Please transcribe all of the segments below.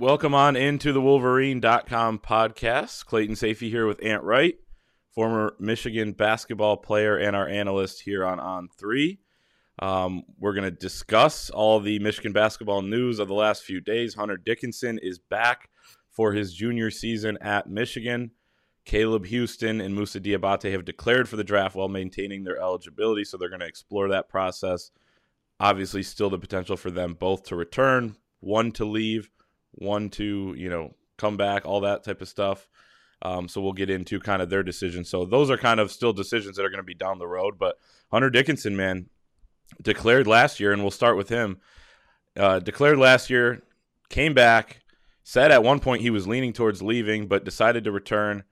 Welcome on into the Wolverine.com podcast. Clayton Sayfie here with Ant Wright, former Michigan basketball player and our analyst here on On3. We're going to discuss all the Michigan basketball news of the last few days. Hunter Dickinson is back for his junior season at Michigan. Caleb Houstan and Moussa Diabate have declared for the draft while maintaining their eligibility, so they're going to explore that process. Obviously, still the potential for them both to return, one to leave, one to, come back, all that type of stuff. So we'll get into kind of their decisions. So those are kind of still decisions that are going to be down the road. But Hunter Dickinson, man, declared last year, and we'll start with him. Declared last year, came back, said at one point he was leaning towards leaving, but decided to return.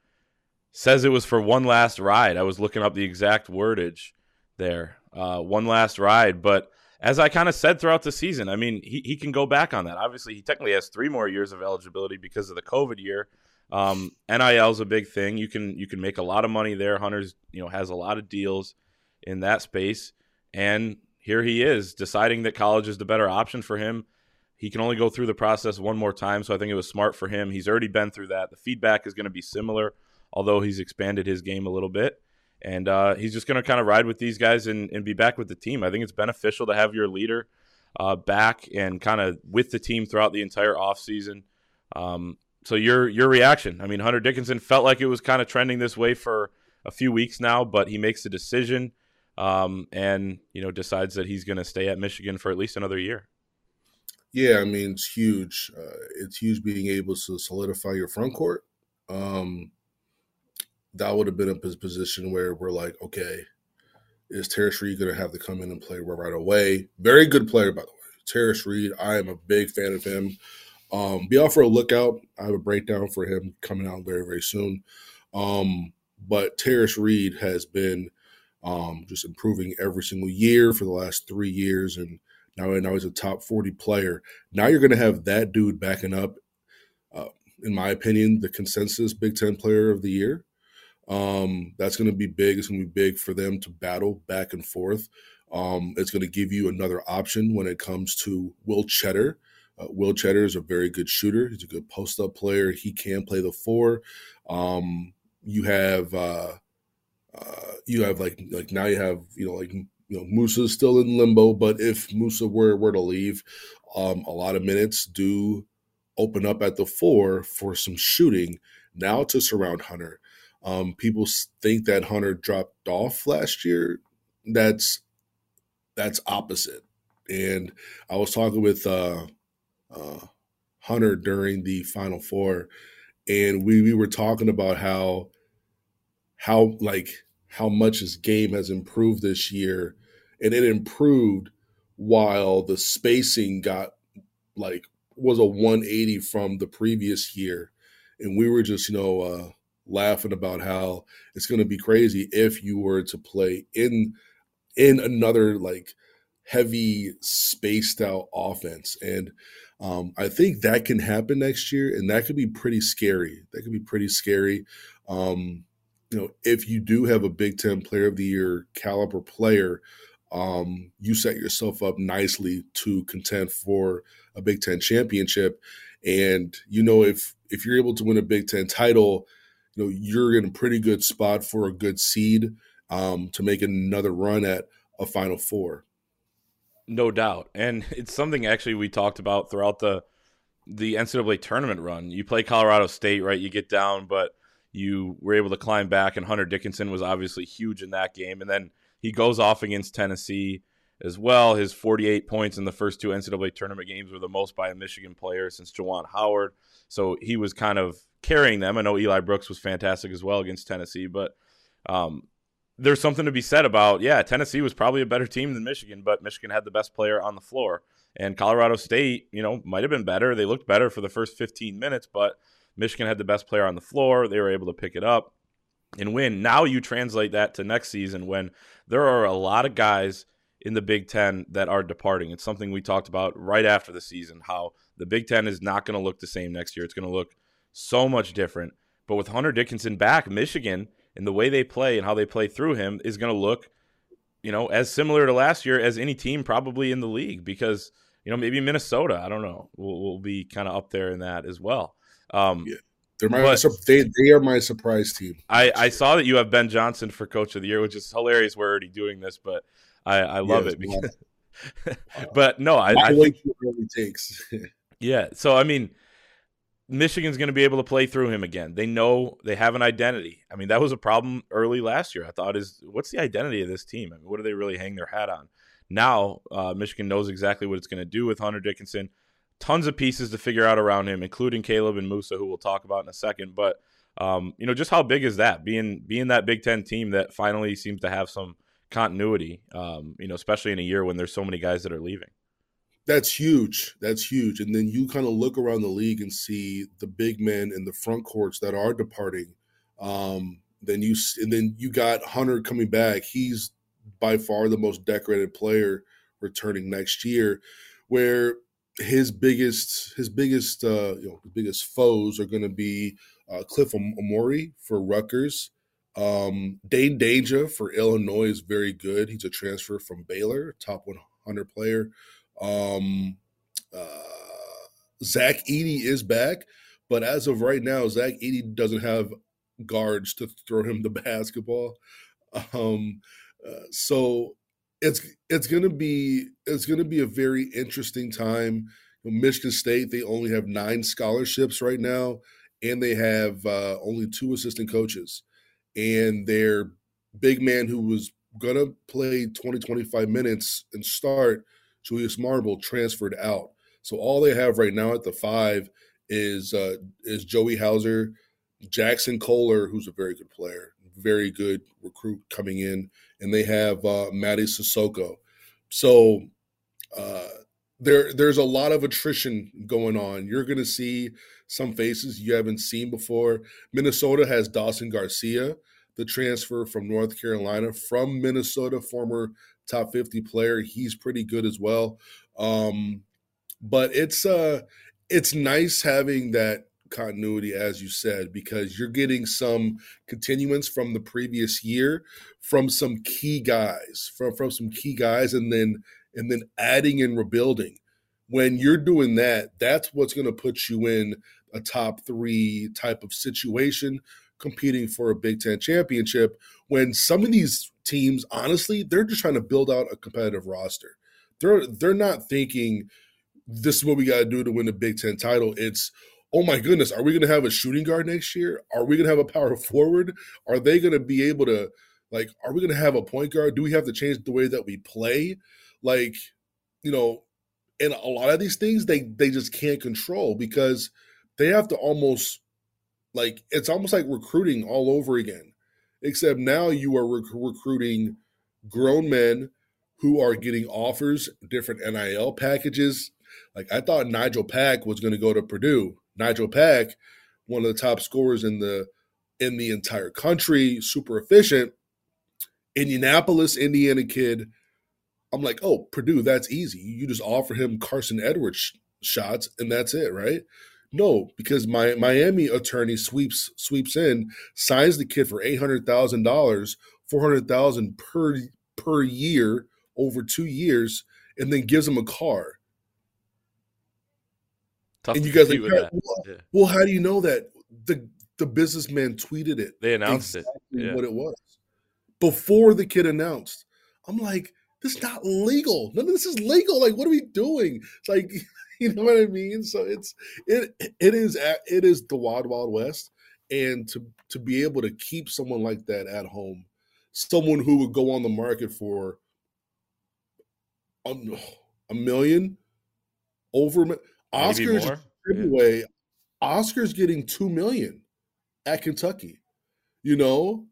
Says it was for one last ride. I was looking up the exact wordage there. One last ride. But as I kind of said throughout the season, I mean, he can go back on that. Obviously, he technically has 3 more years of eligibility because of the COVID year. NIL is a big thing. You can make a lot of money there. Hunter's, has a lot of deals in that space. And here he is deciding that college is the better option for him. He can only go through the process one more time, so I think it was smart for him. He's already been through that. The feedback is going to be similar, although he's expanded his game a little bit. And he's just going to kind of ride with these guys and be back with the team. I think it's beneficial to have your leader back and kind of with the team throughout the entire offseason. So your reaction. I mean, Hunter Dickinson felt like it was kind of trending this way for a few weeks now, but he makes the decision and decides that he's going to stay at Michigan for at least another year. Yeah, I mean, it's huge. It's huge being able to solidify your front court. That would have been a position where we're like, okay, is Terrence Reed going to have to come in and play right away? Very good player, by the way. Terrence Reed, I am a big fan of him. Be out for a lookout. I have a breakdown for him coming out very, very soon. But Terrence Reed has been just improving every single year for the last 3 years, and now he's a top 40 player. Now you're going to have that dude backing up, in my opinion, the consensus Big Ten player of the year. That's going to be big. It's going to be big for them to battle back and forth. It's going to give you another option when it comes to Will Tschetter. Will Tschetter is a very good shooter. He's a good post-up player. He can play the 4. You have Musa's still in limbo, but if Moussa were to leave, a lot of minutes do open up at the 4 for some shooting now to surround Hunter. People think that Hunter dropped off last year. That's opposite. And I was talking with Hunter during the Final Four, and we were talking about how much his game has improved this year, and it improved while the spacing was a 180 from the previous year. And we were just, laughing about how it's going to be crazy if you were to play in another heavy spaced out offense. And I think that can happen next year, and that could be pretty scary. If you do have a Big Ten player of the year caliber player, you set yourself up nicely to contend for a Big Ten championship. And, if you're able to win a Big Ten title, you're in a pretty good spot for a good seed to make another run at a Final Four. No doubt. And it's something actually we talked about throughout the NCAA tournament run. You play Colorado State, right? You get down, but you were able to climb back, and Hunter Dickinson was obviously huge in that game. And then he goes off against Tennessee as well. His 48 points in the first 2 NCAA tournament games were the most by a Michigan player since Juwan Howard. So he was kind of carrying them. I know Eli Brooks was fantastic as well against Tennessee, but there's something to be said about, Tennessee was probably a better team than Michigan, but Michigan had the best player on the floor. And Colorado State, might have been better. They looked better for the first 15 minutes, but Michigan had the best player on the floor. They were able to pick it up and win. Now you translate that to next season when there are a lot of guys in the Big Ten that are departing. It's something we talked about right after the season, how the Big Ten is not going to look the same next year. It's going to look so much different. But with Hunter Dickinson back, Michigan and the way they play and how they play through him is going to look, as similar to last year as any team probably in the league because, you know, maybe Minnesota, I don't know, will be kind of up there in that as well. Yeah. They are my surprise team. I saw that you have Ben Johnson for Coach of the Year, which is hilarious. We're already doing this, but I love it. Because, wow. But no, I like what it really takes. Yeah, so I mean, Michigan's going to be able to play through him again. They know they have an identity. I mean, that was a problem early last year. I thought, what's the identity of this team? I mean, what do they really hang their hat on? Now, Michigan knows exactly what it's going to do with Hunter Dickinson. Tons of pieces to figure out around him, including Caleb and Moussa, who we'll talk about in a second. But, you know, just how big is that? Being that Big Ten team that finally seems to have some continuity, you know, especially in a year when there's so many guys that are leaving. That's huge. That's huge. And then you kind of look around the league and see the big men in the front courts that are departing. Then you got Hunter coming back. He's by far the most decorated player returning next year, where his biggest foes are going to be Cliff Amori for Rutgers, Dane Danger for Illinois is very good. He's a transfer from Baylor, top 100 player. Zach Edey is back, but as of right now, Zach Edey doesn't have guards to throw him the basketball. So it's gonna be a very interesting time. Michigan State, they only have 9 scholarships right now, and they have only 2 assistant coaches, and their big man who was gonna play 20-25 minutes and start, Julius Marble, transferred out. So all they have right now at the 5 is Joey Hauser, Jaxon Kohler, who's a very good player, very good recruit coming in, and they have Mady Sissoko. So there's a lot of attrition going on. You're going to see some faces you haven't seen before. Minnesota has Dawson Garcia, the transfer from North Carolina, from Minnesota, former top 50 player. He's pretty good as well. But it's nice having that continuity, as you said, because you're getting some continuance from the previous year from some key guys, and then adding and rebuilding. When you're doing that, that's what's going to put you in a top 3 type of situation, competing for a Big Ten championship, when some of these teams, honestly, they're just trying to build out a competitive roster. They're not thinking this is what we got to do to win the Big Ten title. It's, oh my goodness, are we going to have a shooting guard next year? Are we going to have a power forward? Are they going to be able to, like, are we going to have a point guard? Do we have to change the way that we play? Like, you know, and a lot of these things they just can't control, because they have to almost, like, it's almost like recruiting all over again, except now you are recruiting grown men who are getting offers, different NIL packages. Like, I thought Nigel Pack was going to go to Purdue. Nigel Pack, one of the top scorers in the entire country, super efficient. Indianapolis, Indiana kid. I'm like, oh, Purdue, that's easy. You just offer him Carson Edwards shots, and that's it, right? No, because my Miami attorney sweeps in, signs the kid for $800,000, $400,000 per year over 2 years, and then gives him a car. Tough. And you guys are like, well, how do you know that? The businessman tweeted it. They announced exactly what it was before the kid announced. I'm like, this is not legal. None of this is legal. Like, what are we doing? It's like, you know what I mean? So it is the wild, wild west, and to be able to keep someone like that at home, someone who would go on the market for $1 million over Oscar's getting $2 million at Kentucky. You know,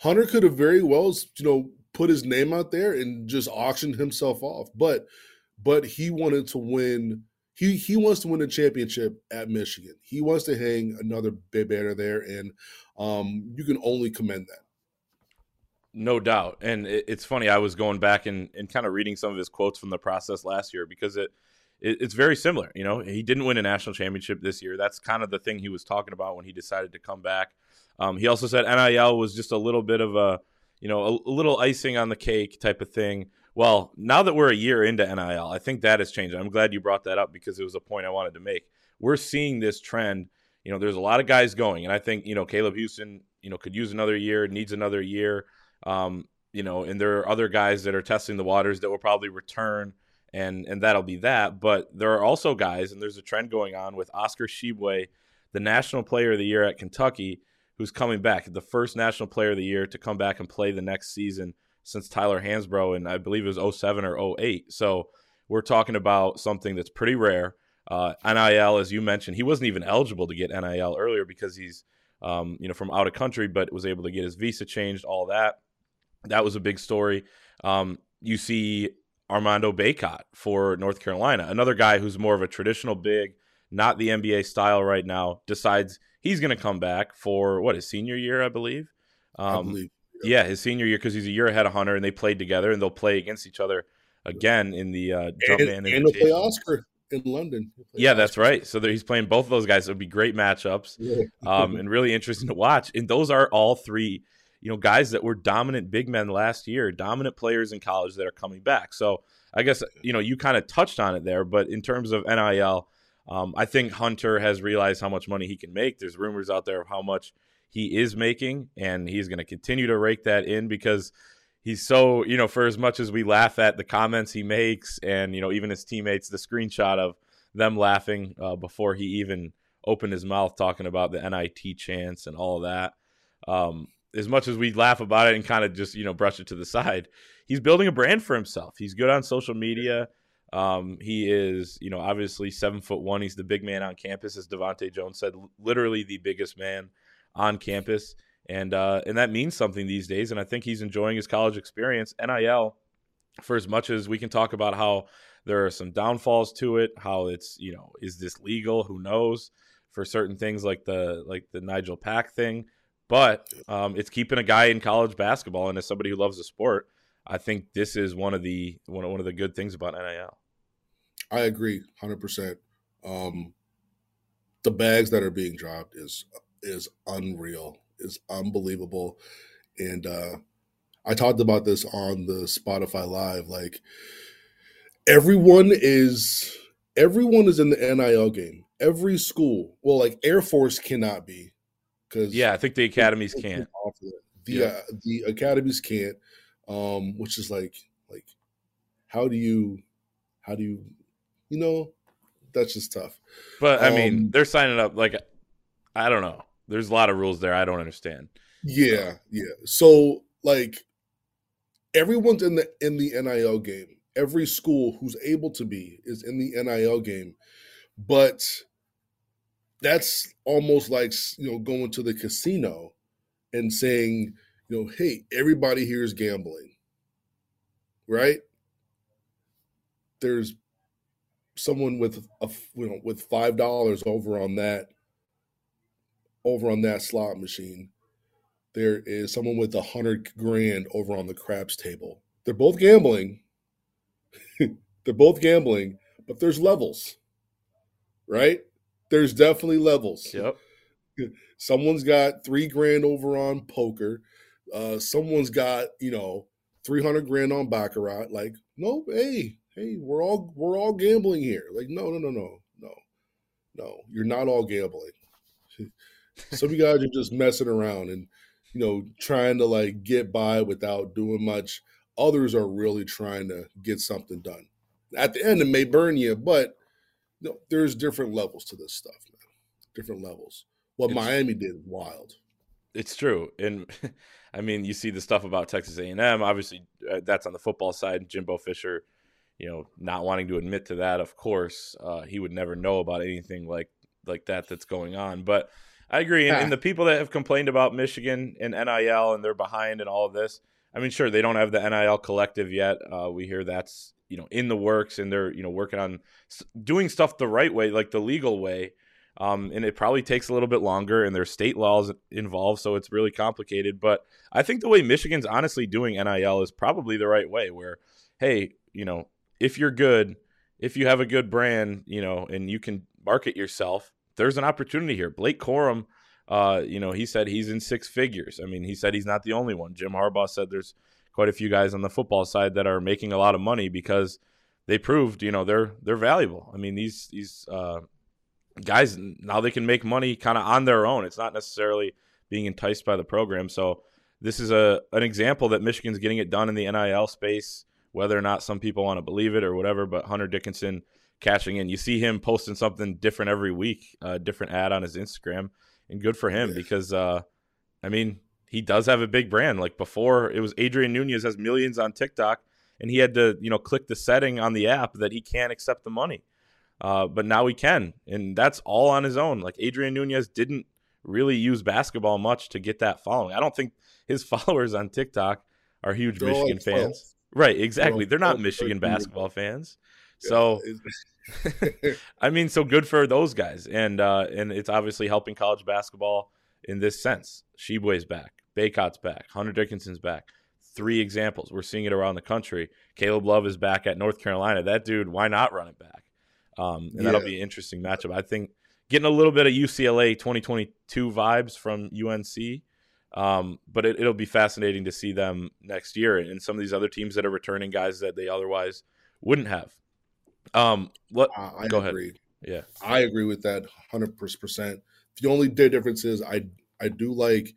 Hunter could have very well, you know, put his name out there and just auctioned himself off, but he wanted to win. He wants to win a championship at Michigan. He wants to hang another banner there, and you can only commend that. No doubt. And it's funny, I was going back and kind of reading some of his quotes from the process last year, because it's very similar. You know, he didn't win a national championship this year. That's kind of the thing he was talking about when he decided to come back. He also said NIL was just a little bit of a little icing on the cake type of thing, Well, now that we're a year into NIL, I think that has changed. I'm glad you brought that up because it was a point I wanted to make. We're seeing this trend. You know, there's a lot of guys going, and I think, you know, Caleb Houstan, you know, could use another year, needs another year. You know, and there are other guys that are testing the waters that will probably return, and that'll be that. But there are also guys, and there's a trend going on with Oscar Tshiebwe, the National Player of the Year at Kentucky, who's coming back, the first National Player of the Year to come back and play the next season since Tyler Hansbrough, and I believe it was 07 or 08. So we're talking about something that's pretty rare. NIL, as you mentioned, he wasn't even eligible to get NIL earlier because he's, you know, from out of country, but was able to get his visa changed, all that. That was a big story. You see Armando Bacot for North Carolina, another guy who's more of a traditional big, not the NBA style right now, decides he's going to come back for, what, his senior year, I believe? Yeah, his senior year, because he's a year ahead of Hunter, and they played together, and they'll play against each other again in the Jumpman. And they'll play Oscar in London. Yeah, that's right. So he's playing both of those guys. It'll be great matchups, yeah. And really interesting to watch. And those are all three, you know, guys that were dominant big men last year, dominant players in college that are coming back. So I guess, you know, you kind of touched on it there, but in terms of NIL, I think Hunter has realized how much money he can make. There's rumors out there of how much he is making, and he's going to continue to rake that in because he's so, you know, for as much as we laugh at the comments he makes and, you know, even his teammates, the screenshot of them laughing before he even opened his mouth talking about the NIT chance and all that. As much as we laugh about it and kind of just, you know, brush it to the side, he's building a brand for himself. He's good on social media. He is, you know, obviously 7'1". He's the big man on campus, as Devontae Jones said, literally the biggest man on campus. And that means something these days. And I think he's enjoying his college experience. NIL, for as much as we can talk about how there are some downfalls to it, how it's, you know, is this legal? Who knows? For certain things like the Nigel Pack thing. But it's keeping a guy in college basketball, and as somebody who loves the sport, I think this is one of the good things about NIL. I agree, 100%. The bags that are being dropped is unreal, is unbelievable, and I talked about this on the Spotify Live. Like everyone is in the NIL game. Every school, well, like Air Force cannot be. Yeah, I think the academies can't. The academies can't, which is like, how do you, you know, that's just tough. But I mean, they're signing up. Like, I don't know. There's a lot of rules there I don't understand. Yeah, yeah. So like, everyone's in the NIL game. Every school who's able to be is in the NIL game, but. That's almost like, you know, going to the casino and saying, you know, hey, everybody here is gambling, right? There's someone with with $5 over on that slot machine. There is someone with 100 grand over on the craps table. They're both gambling. But there's levels, right? There's definitely levels. Yep. Someone's got 3 grand over on poker. Someone's got, you know, 300 grand on Baccarat. Like, no, hey, we're all gambling here. Like, no, you're not all gambling. Some of you guys are just messing around and, you know, trying to like get by without doing much. Others are really trying to get something done. At the end, it may burn you, but no, there's different levels to this stuff, man. Different levels. What Miami did is wild. It's true. And, I mean, you see the stuff about Texas A&M. Obviously, that's on the football side. Jimbo Fisher, you know, not wanting to admit to that, of course. He would never know about anything like that that's going on. But I agree. And the people that have complained about Michigan and NIL and they're behind and all of this, I mean, sure, they don't have the NIL collective yet. We hear that's, you know, in the works, and they're, you know, working on doing stuff the right way, like the legal way. And it probably takes a little bit longer, and there's state laws involved. So it's really complicated. But I think the way Michigan's honestly doing NIL is probably the right way where, hey, you know, if you're good, if you have a good brand, you know, and you can market yourself, there's an opportunity here. Blake Corum, you know, he said he's in six figures. I mean, he said he's not the only one. Jim Harbaugh said there's quite a few guys on the football side that are making a lot of money because they proved, you know, they're valuable. I mean, these guys, now they can make money kind of on their own. It's not necessarily being enticed by the program. So this is an example that Michigan's getting it done in the NIL space, whether or not some people want to believe it or whatever, but Hunter Dickinson cashing in. You see him posting something different every week, a different ad on his Instagram, and good for him because, I mean, he does have a big brand. Like before, it was Adrian Nunez has millions on TikTok, and he had to, you know, click the setting on the app that he can't accept the money. But now he can, and that's all on his own. Like Adrian Nunez didn't really use basketball much to get that following. I don't think his followers on TikTok are huge Michigan fans. Right, exactly. They're not Michigan basketball fans. So, I mean, so good for those guys. And it's obviously helping college basketball in this sense. Tshiebwe's back. Bacot's back. Hunter Dickinson's back. Three examples. We're seeing it around the country. Caleb Love is back at North Carolina. That dude, why not run it back? That'll be an interesting matchup. I think getting a little bit of UCLA 2022 vibes from UNC, but it'll be fascinating to see them next year and some of these other teams that are returning guys that they otherwise wouldn't have. Go ahead. Yeah, I agree with that 100%. The only difference is I do like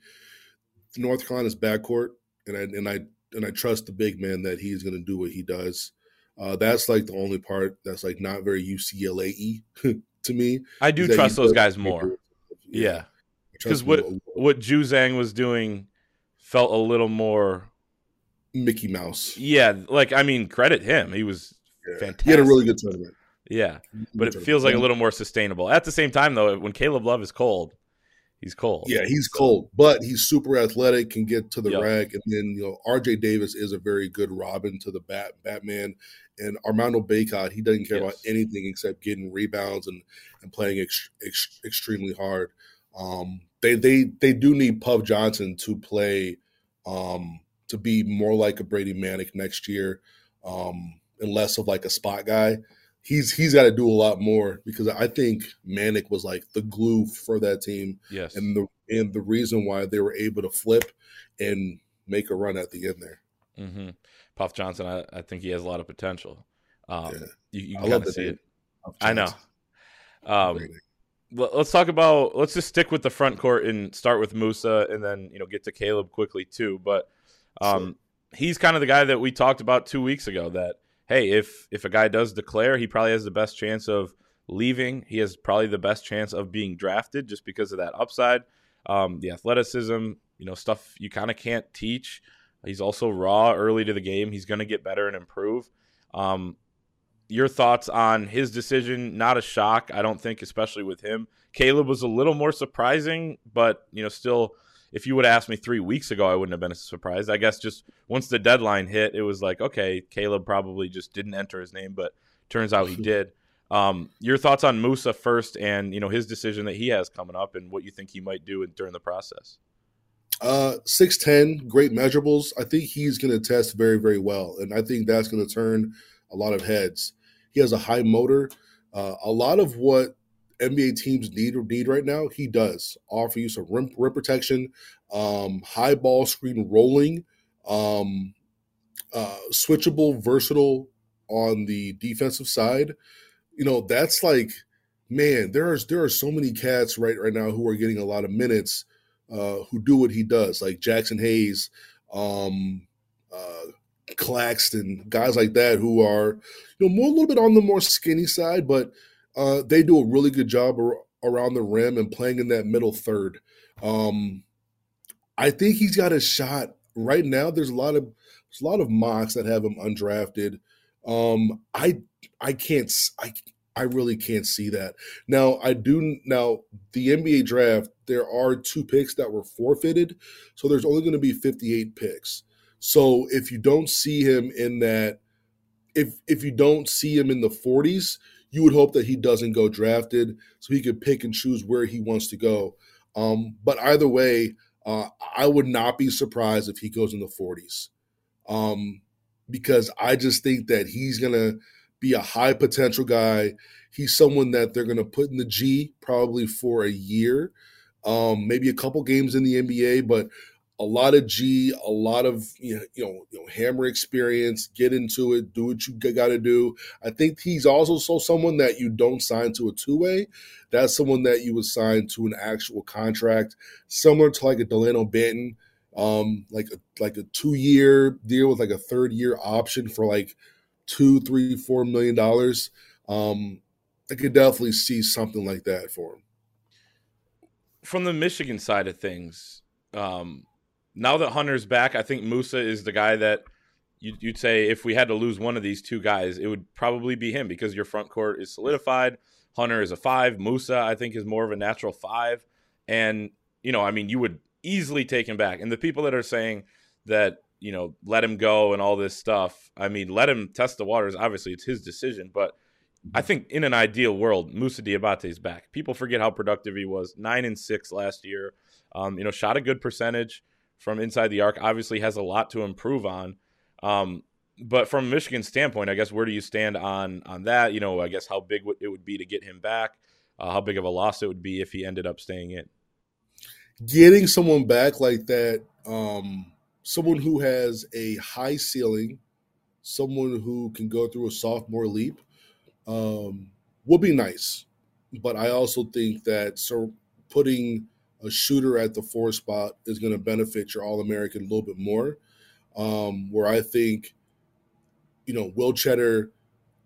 North Carolina's backcourt, and I trust the big man that he's going to do what he does. That's like the only part that's like not very UCLA-y to me. I do trust those guys more. Yeah, because what Ju Zhang was doing felt a little more Mickey Mouse. Yeah, like I mean, credit him. He was. Fantastic. He had a really good tournament. Yeah, but it feels like a little more sustainable. At the same time, though, when Caleb Love is cold, he's cold. Yeah, he's cold, but he's super athletic, can get to the rack, and then you know R.J. Davis is a very good Robin to the Batman, and Armando Bacot, he doesn't care about anything except getting rebounds and playing extremely hard. They do need Puff Johnson to play to be more like a Brady Manick next year. And less of like a spot guy. He's got to do a lot more because I think Manick was like the glue for that team. Yes. And the reason why they were able to flip and make a run at the end there. Mm-hmm. Puff Johnson, I think he has a lot of potential. You can kind of see it. I know. Let's just stick with the front court and start with Moussa and then, you know, get to Caleb quickly too. But he's kind of the guy that we talked about 2 weeks ago that, hey, if a guy does declare, he probably has the best chance of leaving. He has probably the best chance of being drafted just because of that upside, the athleticism, you know, stuff you kind of can't teach. He's also raw early to the game. He's going to get better and improve. Your thoughts on his decision? Not a shock, I don't think, especially with him. Caleb was a little more surprising, but, you know, still, if you would have asked me 3 weeks ago, I wouldn't have been surprised. I guess just once the deadline hit, it was like, okay, Caleb probably just didn't enter his name, but turns out he did. Your thoughts on Moussa first and, you know, his decision that he has coming up and what you think he might do during the process. 6'10", great measurables. I think he's going to test very, very well, and I think that's going to turn a lot of heads. He has a high motor. A lot of what NBA teams need right now, he does offer you some rim protection, high ball screen rolling, switchable, versatile on the defensive side. You know, that's like, man, there are so many cats right now who are getting a lot of minutes, who do what he does, like Jackson Hayes, Claxton, guys like that who are, you know, more a little bit on the more skinny side, but they do a really good job around the rim and playing in that middle third. I think he's got a shot right now. There's a lot of mocks that have him undrafted. I really can't see that. Now the NBA draft, there are 2 picks that were forfeited, so there's only going to be 58 picks. So if you don't see him in that, if you don't see him in the 40s. You would hope that he doesn't go drafted so he could pick and choose where he wants to go. But either way, I would not be surprised if he goes in the 40s because I just think that he's going to be a high potential guy. He's someone that they're going to put in the G probably for a year, maybe a couple games in the NBA. But a lot of G, a lot of hammer experience. Get into it, do what you got to do. I think he's also someone that you don't sign to a two-way. That's someone that you would sign to an actual contract, similar to like a Delano Banton, like a two-year deal with like a third-year option for like $2, $3, $4 million. I could definitely see something like that for him. From the Michigan side of things, now that Hunter's back, I think Moussa is the guy that you'd say if we had to lose one of these two guys, it would probably be him because your front court is solidified. Hunter is a 5. Moussa, I think, is more of a natural 5. And, you would easily take him back. And the people that are saying that, let him go and all this stuff, let him test the waters. Obviously, it's his decision. But I think in an ideal world, Moussa Diabate is back. People forget how productive he was. 9 and 6 last year. Shot a good percentage from inside the arc. Obviously has a lot to improve on. But from Michigan's standpoint, I guess, where do you stand on that? I guess how big it would be to get him back, how big of a loss it would be if he ended up staying in. Getting someone back like that, someone who has a high ceiling, someone who can go through a sophomore leap, would be nice. But I also think that putting a shooter at the 4 spot is going to benefit your All-American a little bit more, where I think, Will Tschetter,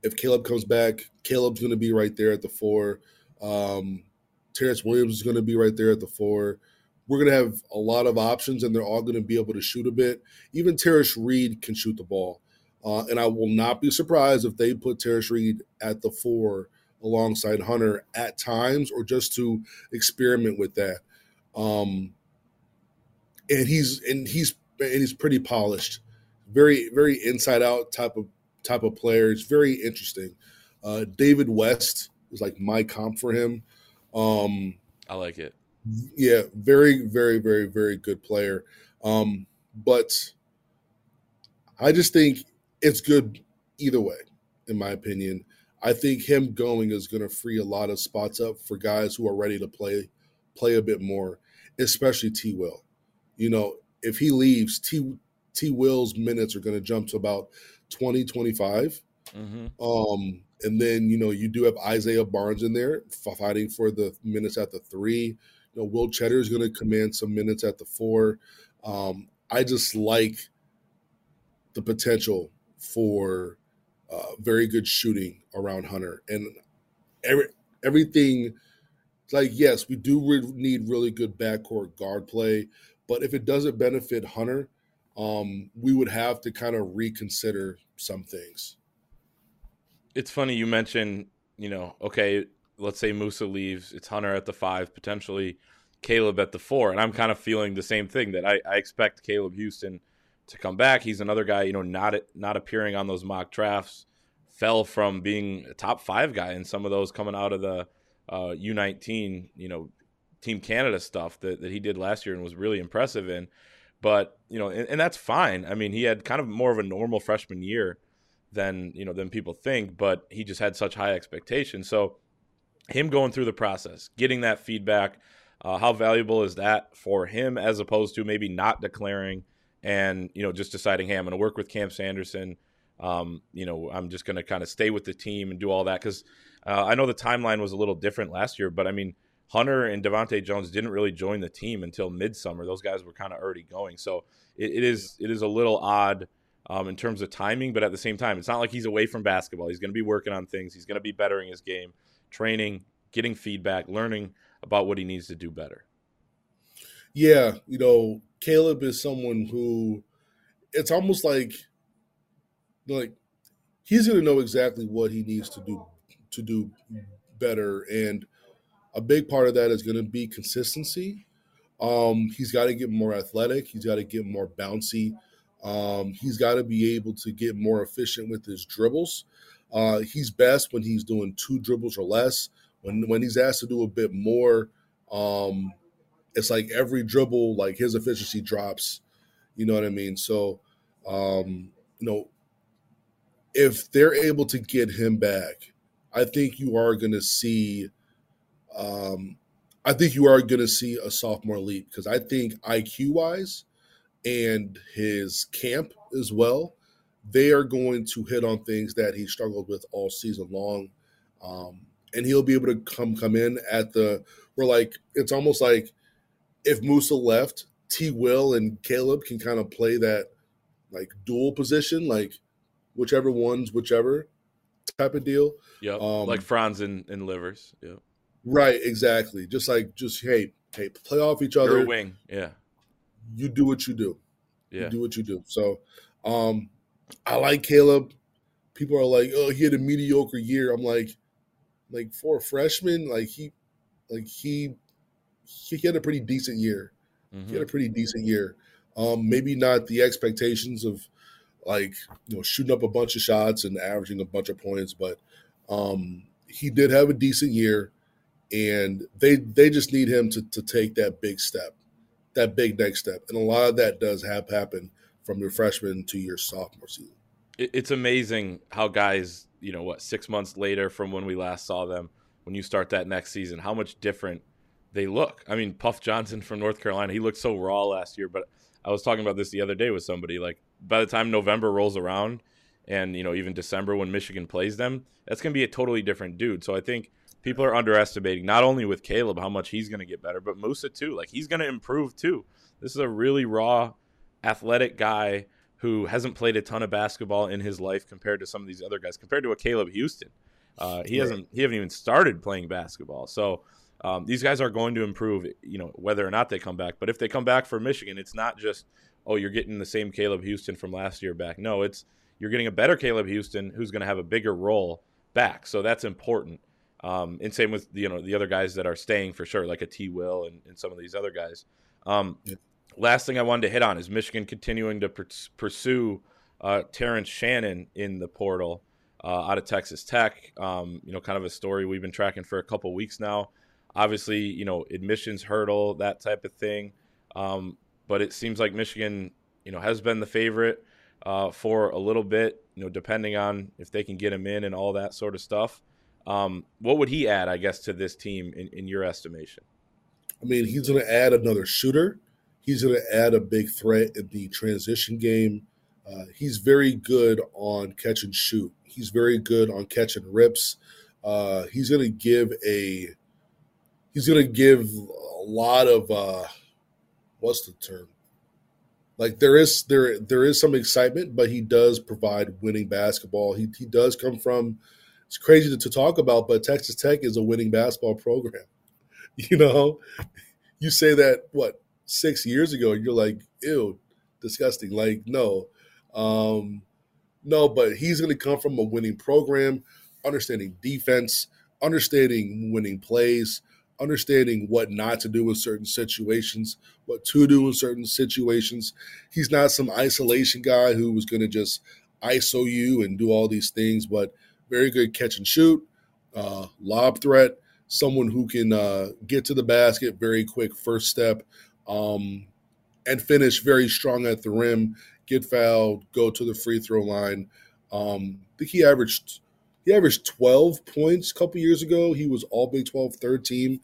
if Caleb comes back, Caleb's going to be right there at the 4. Terrence Williams is going to be right there at the 4. We're going to have a lot of options, and they're all going to be able to shoot a bit. Even Terrence Reed can shoot the ball. And I will not be surprised if they put Terrence Reed at the 4 alongside Hunter at times, or just to experiment with that. And he's pretty polished, very, very inside out type of player. It's very interesting. David West is like my comp for him. I like it. Yeah. Very, very, very, very good player. But I just think it's good either way, in my opinion. I think him going is going to free a lot of spots up for guys who are ready to play a bit more, especially T. Will. If he leaves, T. Will's minutes are going to jump to about 20, 25. Mm-hmm. And then, you do have Isaiah Barnes in there fighting for the minutes at the 3. Will Tschetter is going to command some minutes at the 4. I just like the potential for very good shooting around Hunter. And everything – like, yes, we do need really good backcourt guard play, but if it doesn't benefit Hunter, we would have to kind of reconsider some things. It's funny you mentioned, okay, let's say Moussa leaves. It's Hunter at the 5, potentially Caleb at the 4, and I'm kind of feeling the same thing, that I expect Caleb Houstan to come back. He's another guy, not appearing on those mock drafts, fell from being a top 5 guy in some of those coming out of the U19, Team Canada stuff that he did last year and was really impressive in. But, and that's fine. He had kind of more of a normal freshman year than people think, but he just had such high expectations. So him going through the process, getting that feedback, how valuable is that for him as opposed to maybe not declaring and, just deciding, hey, I'm going to work with Cam Sanderson. I'm just going to kind of stay with the team and do all that. Because I know the timeline was a little different last year, but Hunter and Devontae Jones didn't really join the team until midsummer. Those guys were kind of already going. So it is a little odd in terms of timing, but at the same time, it's not like he's away from basketball. He's going to be working on things. He's going to be bettering his game, training, getting feedback, learning about what he needs to do better. Yeah. Caleb is someone who it's almost like he's going to know exactly what he needs to do better. And a big part of that is going to be consistency. He's got to get more athletic. He's got to get more bouncy. He's got to be able to get more efficient with his dribbles. He's best when he's doing 2 dribbles or less. When he's asked to do a bit more, it's like every dribble, like his efficiency drops. You know what I mean? So, if they're able to get him back, I think you are going to see a sophomore leap, because I think IQ-wise, and his camp as well, they are going to hit on things that he struggled with all season long. And he'll be able to come in at the – we're like – it's almost like if Moussa left, T-Will and Caleb can kind of play that, like, dual position, like whichever one's whichever type of deal. Yeah, like Franz and Livers. Yeah. Right, exactly. Just like, hey, play off each other. You're a wing, yeah. You do what you do. Yeah. You do what you do. So I like Caleb. People are like, oh, he had a mediocre year. I'm like for a freshman, he had a pretty decent year. Mm-hmm. He had a pretty decent year. Maybe not the expectations of shooting up a bunch of shots and averaging a bunch of points, but he did have a decent year, and they just need him to take that big step, that big next step. And a lot of that does happen from your freshman to your sophomore season. It's amazing how guys, 6 months later from when we last saw them, when you start that next season, how much different they look. I mean, Puff Johnson from North Carolina, he looked so raw last year, but I was talking about this the other day with somebody, like by the time November rolls around and, even December when Michigan plays them, that's going to be a totally different dude. So I think people are underestimating not only with Caleb how much he's going to get better, but Moussa too. Like he's going to improve too. This is a really raw, athletic guy who hasn't played a ton of basketball in his life compared to some of these other guys, compared to a Caleb Houstan. He hasn't even started playing basketball. So these guys are going to improve, whether or not they come back. But if they come back for Michigan, it's not just, oh, you're getting the same Caleb Houstan from last year back. No, it's you're getting a better Caleb Houstan who's going to have a bigger role back. So that's important. And same with, the other guys that are staying for sure, like a T. Will and some of these other guys. Last thing I wanted to hit on is Michigan continuing to pursue Terrence Shannon in the portal out of Texas Tech. Kind of a story we've been tracking for a couple weeks now. Obviously, admissions hurdle, that type of thing. But it seems like Michigan, has been the favorite for a little bit, depending on if they can get him in and all that sort of stuff. What would he add, I guess, to this team in your estimation? I mean, he's going to add another shooter. He's going to add a big threat in the transition game. He's very good on catch and shoot. He's very good on catch and rips. He's going to give a lot of what's the term? Like there is some excitement, but he does provide winning basketball. He does come from. It's crazy to talk about, but Texas Tech is a winning basketball program. You say that 6 years ago, you're like, ew, disgusting. Like, no, but he's going to come from a winning program, understanding defense, understanding winning plays, understanding what not to do in certain situations, what to do in certain situations. He's not some isolation guy who was going to just ISO you and do all these things, but very good catch and shoot, lob threat, someone who can get to the basket, very quick first step, and finish very strong at the rim, get fouled, go to the free throw line. I think he averaged 12 points a couple years ago. He was all Big 12 third team.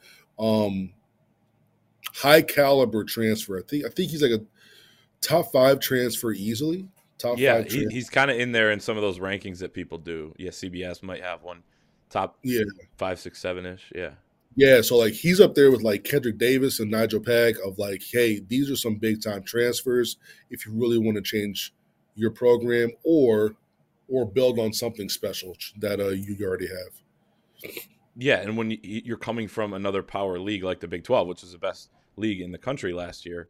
High caliber transfer. I think he's like a top 5 transfer easily. He's kind of in there in some of those rankings that people do. Yeah, CBS might have one top 5, 6, 7-ish. Yeah. Yeah, so like he's up there with like Kendrick Davis and Nigel Pack of like, hey, these are some big time transfers if you really want to change your program or build on something special that you already have. Yeah, and when you're coming from another power league like the Big 12, which was the best league in the country last year,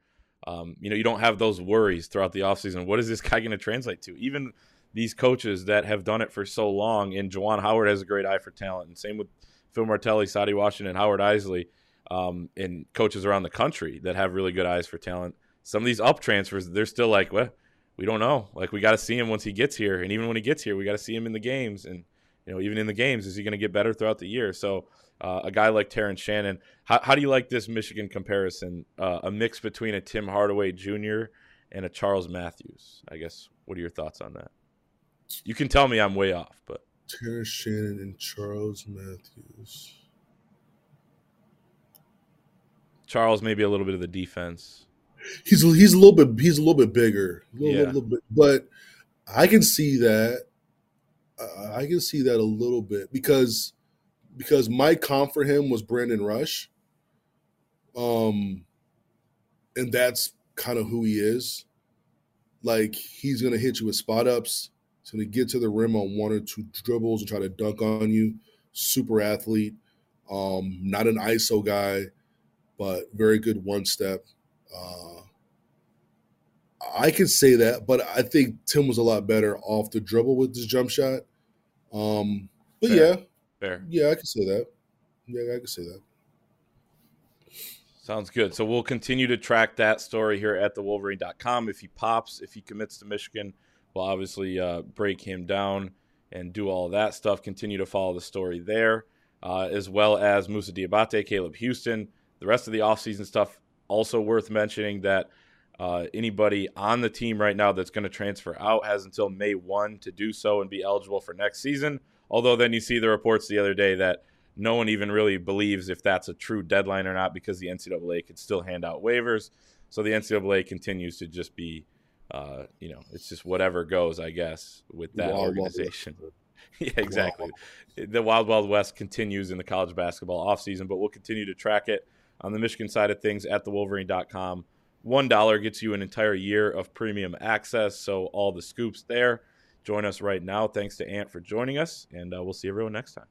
you don't have those worries throughout the offseason. What is this guy going to translate to? Even these coaches that have done it for so long, and Juwan Howard has a great eye for talent, and same with Phil Martelli, Saadi Washington, Howard Isley, and coaches around the country that have really good eyes for talent. Some of these up transfers, they're still like, well, we don't know. Like, we got to see him once he gets here. And even when he gets here, we got to see him in the games. And, even in the games, is he going to get better throughout the year? So a guy like Terrence Shannon, how do you like this Michigan comparison? A mix between a Tim Hardaway Jr. and a Charles Matthews, I guess. What are your thoughts on that? You can tell me I'm way off, but. Terrence Shannon and Charles Matthews. Charles, maybe a little bit of the defense. He's a little bit bigger, a little bit, but I can see that. I can see that a little bit because my comp for him was Brandon Rush, and that's kind of who he is. Like, he's gonna hit you with spot ups, he's gonna get to the rim on one or two dribbles and try to dunk on you. Super athlete, not an ISO guy, but very good one step. I can say that, but I think Tim was a lot better off the dribble with his jump shot. But Fair. I can say that. Yeah, I can say that. Sounds good. So we'll continue to track that story here at TheWolverine.com. If he pops, if he commits to Michigan, we'll obviously break him down and do all that stuff. Continue to follow the story there, as well as Moussa Diabate, Caleb Houstan, the rest of the offseason stuff. Also worth mentioning that anybody on the team right now that's going to transfer out has until May 1 to do so and be eligible for next season. Although then you see the reports the other day that no one even really believes if that's a true deadline or not, because the NCAA could still hand out waivers. So the NCAA continues to just be, it's just whatever goes, I guess, with that organization. Yeah, exactly. The Wild Wild West continues in the college basketball offseason, but we'll continue to track it. On the Michigan side of things, at TheWolverine.com, $1 gets you an entire year of premium access, so all the scoops there. Join us right now. Thanks to Ant for joining us, and we'll see everyone next time.